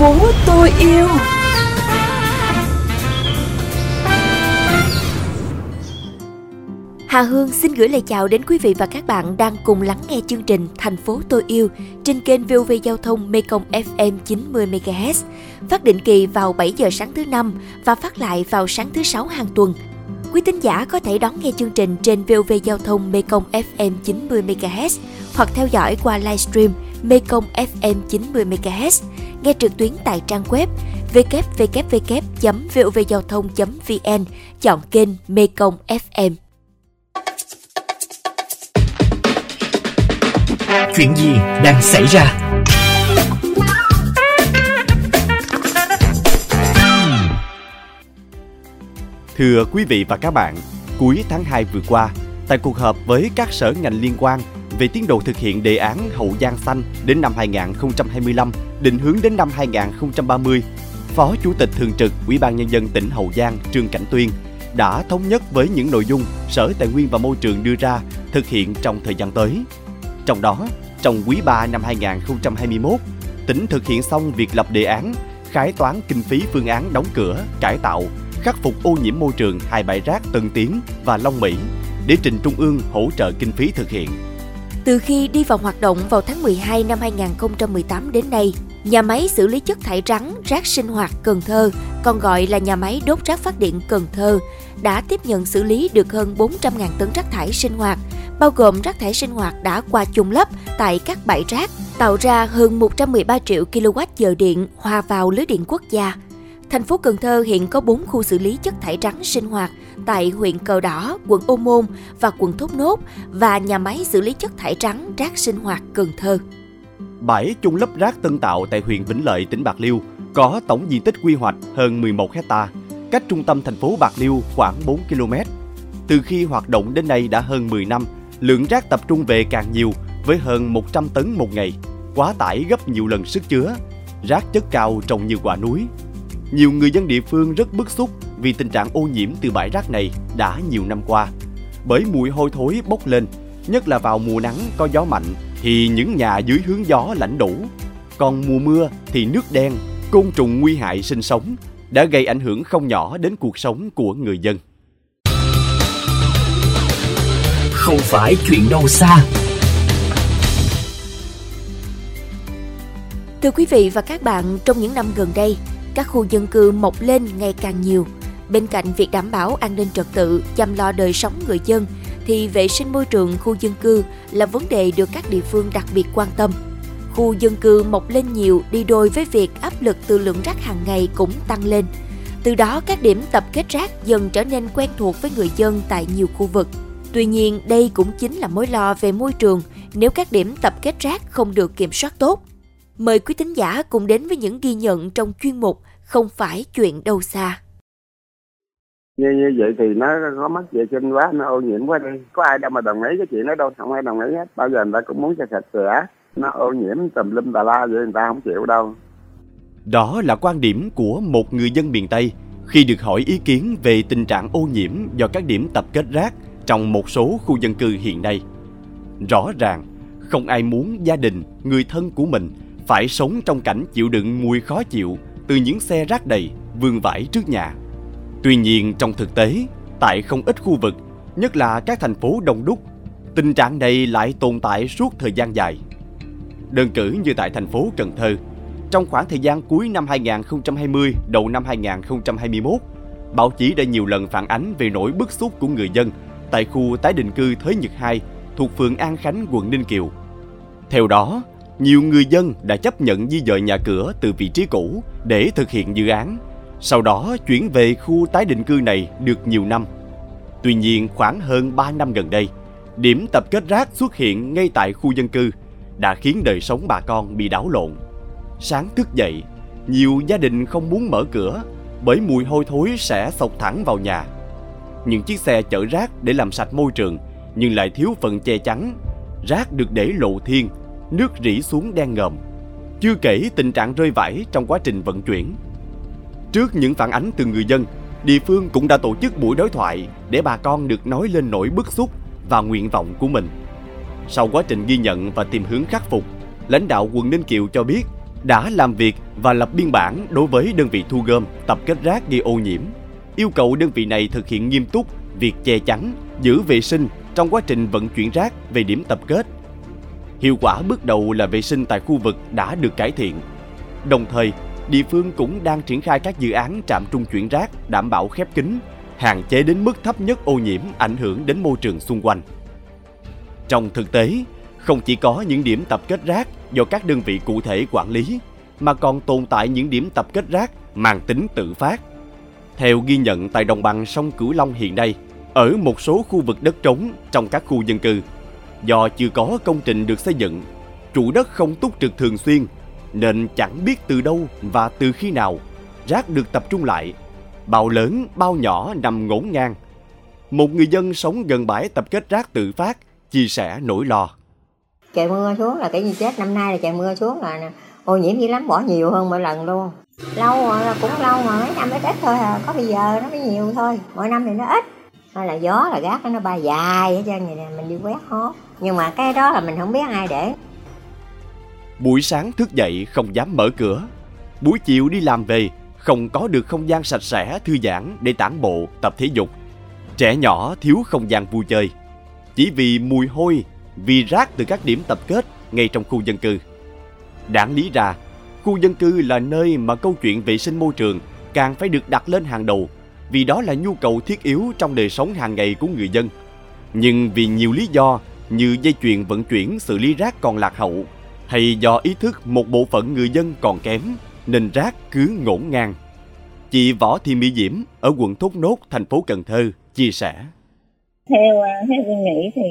phố tôi yêu. Hà Hương xin gửi lời chào đến quý vị và các bạn đang cùng lắng nghe chương trình Thành phố tôi yêu trên kênh VOV Giao thông Mekong FM 90MHz, phát định kỳ vào 7 giờ sáng thứ Năm và phát lại vào sáng thứ Sáu hàng tuần. Quý thính giả có thể đón nghe chương trình trên VOV Giao thông Mekong FM 90MHz hoặc theo dõi qua livestream Mekong FM 90MHz, nghe trực tuyến tại trang web www.vovgiaothong.vn, chọn kênh Mekong FM. Chuyện gì đang xảy ra? Thưa quý vị và các bạn, cuối tháng 2 vừa qua, tại cuộc họp với các sở ngành liên quan về tiến độ thực hiện đề án Hậu Giang Xanh đến năm 2025, định hướng đến năm 2030, Phó Chủ tịch Thường trực Ủy ban Nhân dân tỉnh Hậu Giang Trương Cảnh Tuyên đã thống nhất với những nội dung Sở Tài nguyên và Môi trường đưa ra thực hiện trong thời gian tới. Trong đó, trong quý 3 năm 2021, tỉnh thực hiện xong việc lập đề án, khái toán kinh phí phương án đóng cửa, cải tạo, khắc phục ô nhiễm môi trường hai bãi rác Tân Tiến và Long Mỹ để trình Trung ương hỗ trợ kinh phí thực hiện. Từ khi đi vào hoạt động vào tháng 12 năm 2018 đến nay, nhà máy xử lý chất thải rắn, rác sinh hoạt Cần Thơ, còn gọi là nhà máy đốt rác phát điện Cần Thơ, đã tiếp nhận xử lý được hơn 400.000 tấn rác thải sinh hoạt, bao gồm rác thải sinh hoạt đã qua chôn lấp tại các bãi rác, tạo ra hơn 113 triệu kWh điện hòa vào lưới điện quốc gia. Thành phố Cần Thơ hiện có 4 khu xử lý chất thải rắn sinh hoạt tại huyện Cờ Đỏ, quận Ô Môn và quận Thốt Nốt và nhà máy xử lý chất thải rắn rác sinh hoạt Cần Thơ. Bãi chôn lấp rác Tân Tạo tại huyện Vĩnh Lợi, tỉnh Bạc Liêu có tổng diện tích quy hoạch hơn 11 ha, cách trung tâm thành phố Bạc Liêu khoảng 4 km. Từ khi hoạt động đến nay đã hơn 10 năm, lượng rác tập trung về càng nhiều với hơn 100 tấn một ngày, quá tải gấp nhiều lần sức chứa, rác chất cao trồng như quả núi. Nhiều người dân địa phương rất bức xúc vì tình trạng ô nhiễm từ bãi rác này đã nhiều năm qua. Bởi mùi hôi thối bốc lên, nhất là vào mùa nắng có gió mạnh thì những nhà dưới hướng gió lãnh đủ. Còn mùa mưa thì nước đen, côn trùng nguy hại sinh sống đã gây ảnh hưởng không nhỏ đến cuộc sống của người dân. Không phải chuyện đâu xa. Thưa quý vị và các bạn, trong những năm gần đây, các khu dân cư mọc lên ngày càng nhiều. Bên cạnh việc đảm bảo an ninh trật tự, chăm lo đời sống người dân, thì vệ sinh môi trường khu dân cư là vấn đề được các địa phương đặc biệt quan tâm. Khu dân cư mọc lên nhiều đi đôi với việc áp lực từ lượng rác hàng ngày cũng tăng lên. Từ đó, các điểm tập kết rác dần trở nên quen thuộc với người dân tại nhiều khu vực. Tuy nhiên, đây cũng chính là mối lo về môi trường nếu các điểm tập kết rác không được kiểm soát tốt. Mời quý thính giả cùng đến với những ghi nhận trong chuyên mục Không phải chuyện đâu xa. Như vậy thì nó có mất vệ sinh quá, nó ô nhiễm quá đi. Có ai đâu mà đồng ý cái chuyện đó đâu, không ai đồng ý hết. Bao giờ người ta cũng muốn cho sạch sẽ, nó ô nhiễm tùm lum tà la vậy người ta không chịu đâu. Đó là quan điểm của một người dân miền Tây khi được hỏi ý kiến về tình trạng ô nhiễm do các điểm tập kết rác trong một số khu dân cư hiện nay. Rõ ràng, không ai muốn gia đình, người thân của mình phải sống trong cảnh chịu đựng mùi khó chịu từ những xe rác đầy vương vãi trước nhà. Tuy nhiên, trong thực tế, tại không ít khu vực, nhất là các thành phố đông đúc, tình trạng này lại tồn tại suốt thời gian dài. Đơn cử như tại thành phố Cần Thơ, trong khoảng thời gian cuối năm 2020, đầu năm 2021, báo chí đã nhiều lần phản ánh về nỗi bức xúc của người dân tại khu tái định cư Thới Nhứt 2 thuộc phường An Khánh, quận Ninh Kiều. Theo đó, nhiều người dân đã chấp nhận di dời nhà cửa từ vị trí cũ để thực hiện dự án, sau đó chuyển về khu tái định cư này được nhiều năm. Tuy nhiên, khoảng hơn 3 năm gần đây, điểm tập kết rác xuất hiện ngay tại khu dân cư đã khiến đời sống bà con bị đảo lộn. Sáng thức dậy, nhiều gia đình không muốn mở cửa bởi mùi hôi thối sẽ xộc thẳng vào nhà. Những chiếc xe chở rác để làm sạch môi trường nhưng lại thiếu phần che chắn, rác được để lộ thiên, nước rỉ xuống đen ngòm. Chưa kể tình trạng rơi vãi trong quá trình vận chuyển. Trước những phản ánh từ người dân, địa phương cũng đã tổ chức buổi đối thoại để bà con được nói lên nỗi bức xúc và nguyện vọng của mình. Sau quá trình ghi nhận và tìm hướng khắc phục, lãnh đạo quận Ninh Kiều cho biết đã làm việc và lập biên bản đối với đơn vị thu gom, tập kết rác gây ô nhiễm, yêu cầu đơn vị này thực hiện nghiêm túc việc che chắn, giữ vệ sinh trong quá trình vận chuyển rác về điểm tập kết. Hiệu quả bước đầu là vệ sinh tại khu vực đã được cải thiện. Đồng thời, địa phương cũng đang triển khai các dự án trạm trung chuyển rác đảm bảo khép kín, hạn chế đến mức thấp nhất ô nhiễm ảnh hưởng đến môi trường xung quanh. Trong thực tế, không chỉ có những điểm tập kết rác do các đơn vị cụ thể quản lý, mà còn tồn tại những điểm tập kết rác mang tính tự phát. Theo ghi nhận tại đồng bằng sông Cửu Long hiện nay, ở một số khu vực đất trống trong các khu dân cư, do chưa có công trình được xây dựng, chủ đất không túc trực thường xuyên, nên chẳng biết từ đâu và từ khi nào rác được tập trung lại, bao lớn bao nhỏ nằm ngổn ngang. Một người dân sống gần bãi tập kết rác tự phát chia sẻ nỗi lo. Trời mưa xuống là cái gì chết, năm nay là trời mưa xuống là ô nhiễm dữ lắm, bỏ nhiều hơn mỗi lần luôn. Lâu rồi, cũng lâu rồi, mấy năm ít thôi à, có bây giờ nó mới nhiều thôi, mỗi năm thì nó ít. Hay là gió là rác nó bay dài hết trơn vậy nè, mình đi quét hốt. Nhưng mà cái đó là mình không biết ai để. Buổi sáng thức dậy không dám mở cửa, buổi chiều đi làm về không có được không gian sạch sẽ, thư giãn để tản bộ, tập thể dục. Trẻ nhỏ thiếu không gian vui chơi, chỉ vì mùi hôi, vì rác từ các điểm tập kết ngay trong khu dân cư. Đáng lý ra, khu dân cư là nơi mà câu chuyện vệ sinh môi trường càng phải được đặt lên hàng đầu, vì đó là nhu cầu thiết yếu trong đời sống hàng ngày của người dân. Nhưng vì nhiều lý do như dây chuyền vận chuyển xử lý rác còn lạc hậu, hay do ý thức một bộ phận người dân còn kém, nên rác cứ ngổn ngang. Chị Võ Thị Mỹ Diễm ở quận Thốt Nốt, thành phố Cần Thơ chia sẻ. Theo tôi nghĩ thì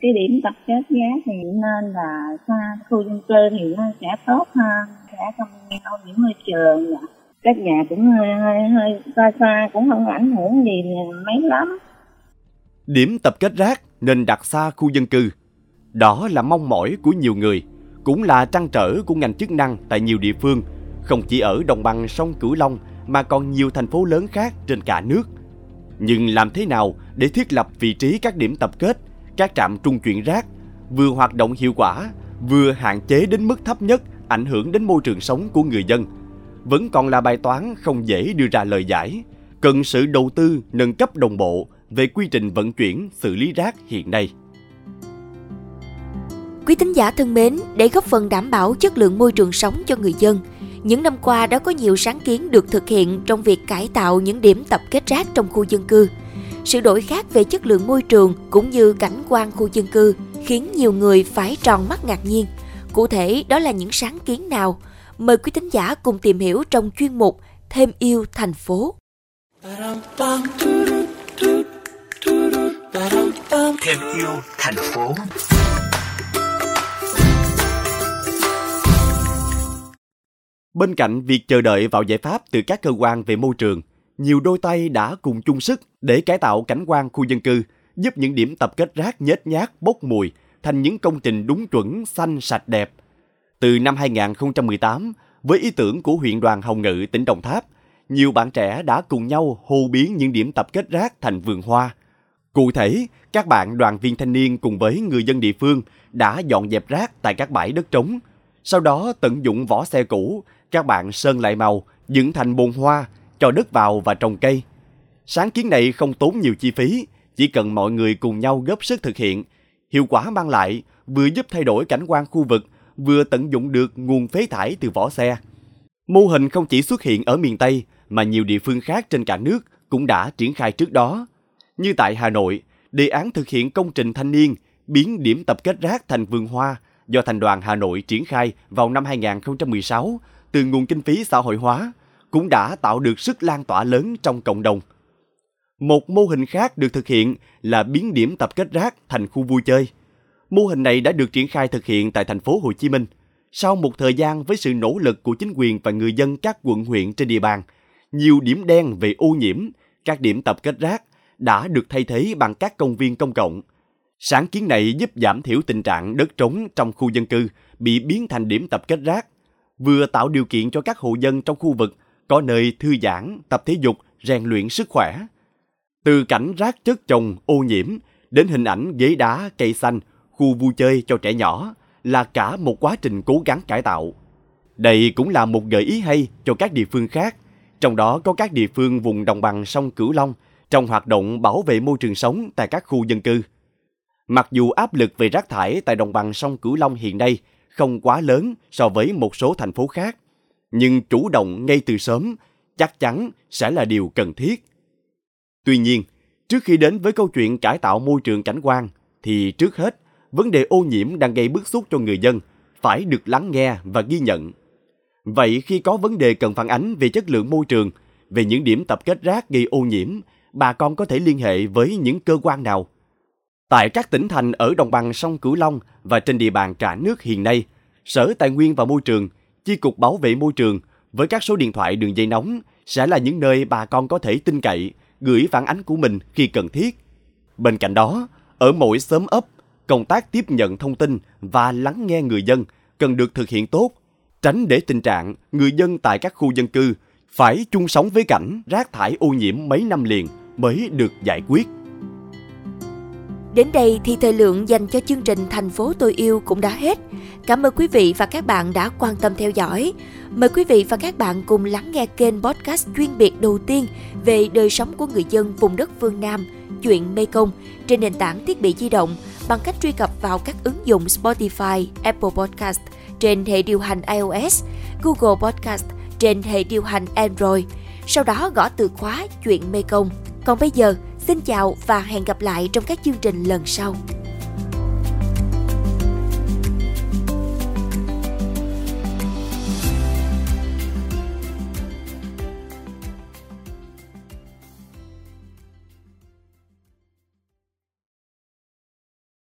cái điểm tập kết rác thì nên là xa khu dân cư thì nó sẽ tốt hơn, sẽ không ô nhiễm môi trường. Các nhà cũng hơi xa, cũng không ảnh hưởng gì mấy lắm. Điểm tập kết rác nên đặt xa khu dân cư. Đó là mong mỏi của nhiều người, cũng là trăn trở của ngành chức năng tại nhiều địa phương, không chỉ ở đồng bằng sông Cửu Long mà còn nhiều thành phố lớn khác trên cả nước. Nhưng làm thế nào để thiết lập vị trí các điểm tập kết, các trạm trung chuyển rác vừa hoạt động hiệu quả, vừa hạn chế đến mức thấp nhất ảnh hưởng đến môi trường sống của người dân, vẫn còn là bài toán không dễ đưa ra lời giải, cần sự đầu tư nâng cấp đồng bộ về quy trình vận chuyển xử lý rác hiện nay. Quý thính giả thân mến, để góp phần đảm bảo chất lượng môi trường sống cho người dân, những năm qua đã có nhiều sáng kiến được thực hiện trong việc cải tạo những điểm tập kết rác trong khu dân cư. Sự đổi khác về chất lượng môi trường cũng như cảnh quan khu dân cư khiến nhiều người phải tròn mắt ngạc nhiên. Cụ thể đó là những sáng kiến nào? Mời quý thính giả cùng tìm hiểu trong chuyên mục Thêm yêu thành phố. Thêm yêu thành phố. Bên cạnh việc chờ đợi vào giải pháp từ các cơ quan về môi trường, nhiều đôi tay đã cùng chung sức để cải tạo cảnh quan khu dân cư, giúp những điểm tập kết rác nhếch nhác bốc mùi thành những công trình đúng chuẩn, xanh, sạch, đẹp. Từ năm 2018, với ý tưởng của huyện đoàn Hồng Ngự, tỉnh Đồng Tháp, nhiều bạn trẻ đã cùng nhau hô biến những điểm tập kết rác thành vườn hoa. Cụ thể, các bạn đoàn viên thanh niên cùng với người dân địa phương đã dọn dẹp rác tại các bãi đất trống. Sau đó tận dụng vỏ xe cũ, các bạn sơn lại màu, dựng thành bồn hoa, cho đất vào và trồng cây. Sáng kiến này không tốn nhiều chi phí, chỉ cần mọi người cùng nhau góp sức thực hiện. Hiệu quả mang lại vừa giúp thay đổi cảnh quan khu vực, vừa tận dụng được nguồn phế thải từ vỏ xe. Mô hình không chỉ xuất hiện ở miền Tây, mà nhiều địa phương khác trên cả nước cũng đã triển khai trước đó. Như tại Hà Nội, đề án thực hiện công trình thanh niên biến điểm tập kết rác thành vườn hoa do Thành đoàn Hà Nội triển khai vào năm 2016 từ nguồn kinh phí xã hội hóa, cũng đã tạo được sức lan tỏa lớn trong cộng đồng. Một mô hình khác được thực hiện là biến điểm tập kết rác thành khu vui chơi. Mô hình này đã được triển khai thực hiện tại thành phố Hồ Chí Minh. Sau một thời gian với sự nỗ lực của chính quyền và người dân các quận huyện trên địa bàn, nhiều điểm đen về ô nhiễm, các điểm tập kết rác đã được thay thế bằng các công viên công cộng. Sáng kiến này giúp giảm thiểu tình trạng đất trống trong khu dân cư bị biến thành điểm tập kết rác, vừa tạo điều kiện cho các hộ dân trong khu vực có nơi thư giãn, tập thể dục, rèn luyện sức khỏe. Từ cảnh rác chất chồng, ô nhiễm đến hình ảnh ghế đá, cây xanh, khu vui chơi cho trẻ nhỏ là cả một quá trình cố gắng cải tạo. Đây cũng là một gợi ý hay cho các địa phương khác, trong đó có các địa phương vùng đồng bằng sông Cửu Long trong hoạt động bảo vệ môi trường sống tại các khu dân cư. Mặc dù áp lực về rác thải tại đồng bằng sông Cửu Long hiện nay không quá lớn so với một số thành phố khác, nhưng chủ động ngay từ sớm chắc chắn sẽ là điều cần thiết. Tuy nhiên, trước khi đến với câu chuyện cải tạo môi trường cảnh quan, thì trước hết, vấn đề ô nhiễm đang gây bức xúc cho người dân phải được lắng nghe và ghi nhận. Vậy khi có vấn đề cần phản ánh về chất lượng môi trường, về những điểm tập kết rác gây ô nhiễm, bà con có thể liên hệ với những cơ quan nào? Tại các tỉnh thành ở đồng bằng sông Cửu Long và trên địa bàn cả nước hiện nay, Sở Tài nguyên và Môi trường, Chi cục Bảo vệ Môi trường với các số điện thoại đường dây nóng sẽ là những nơi bà con có thể tin cậy, gửi phản ánh của mình khi cần thiết. Bên cạnh đó, ở mỗi xóm ấp, công tác tiếp nhận thông tin và lắng nghe người dân cần được thực hiện tốt, tránh để tình trạng người dân tại các khu dân cư phải chung sống với cảnh rác thải ô nhiễm mấy năm liền mới được giải quyết. Đến đây thì thời lượng dành cho chương trình Thành phố tôi yêu cũng đã hết. Cảm ơn quý vị và các bạn đã quan tâm theo dõi. Mời quý vị và các bạn cùng lắng nghe kênh podcast chuyên biệt đầu tiên về đời sống của người dân vùng đất phương Nam, Chuyện Mekong, trên nền tảng thiết bị di động bằng cách truy cập vào các ứng dụng Spotify, Apple Podcast trên hệ điều hành iOS, Google Podcast trên hệ điều hành Android. Sau đó gõ từ khóa Chuyện Mekong. Còn bây giờ, xin chào và hẹn gặp lại trong các chương trình lần sau.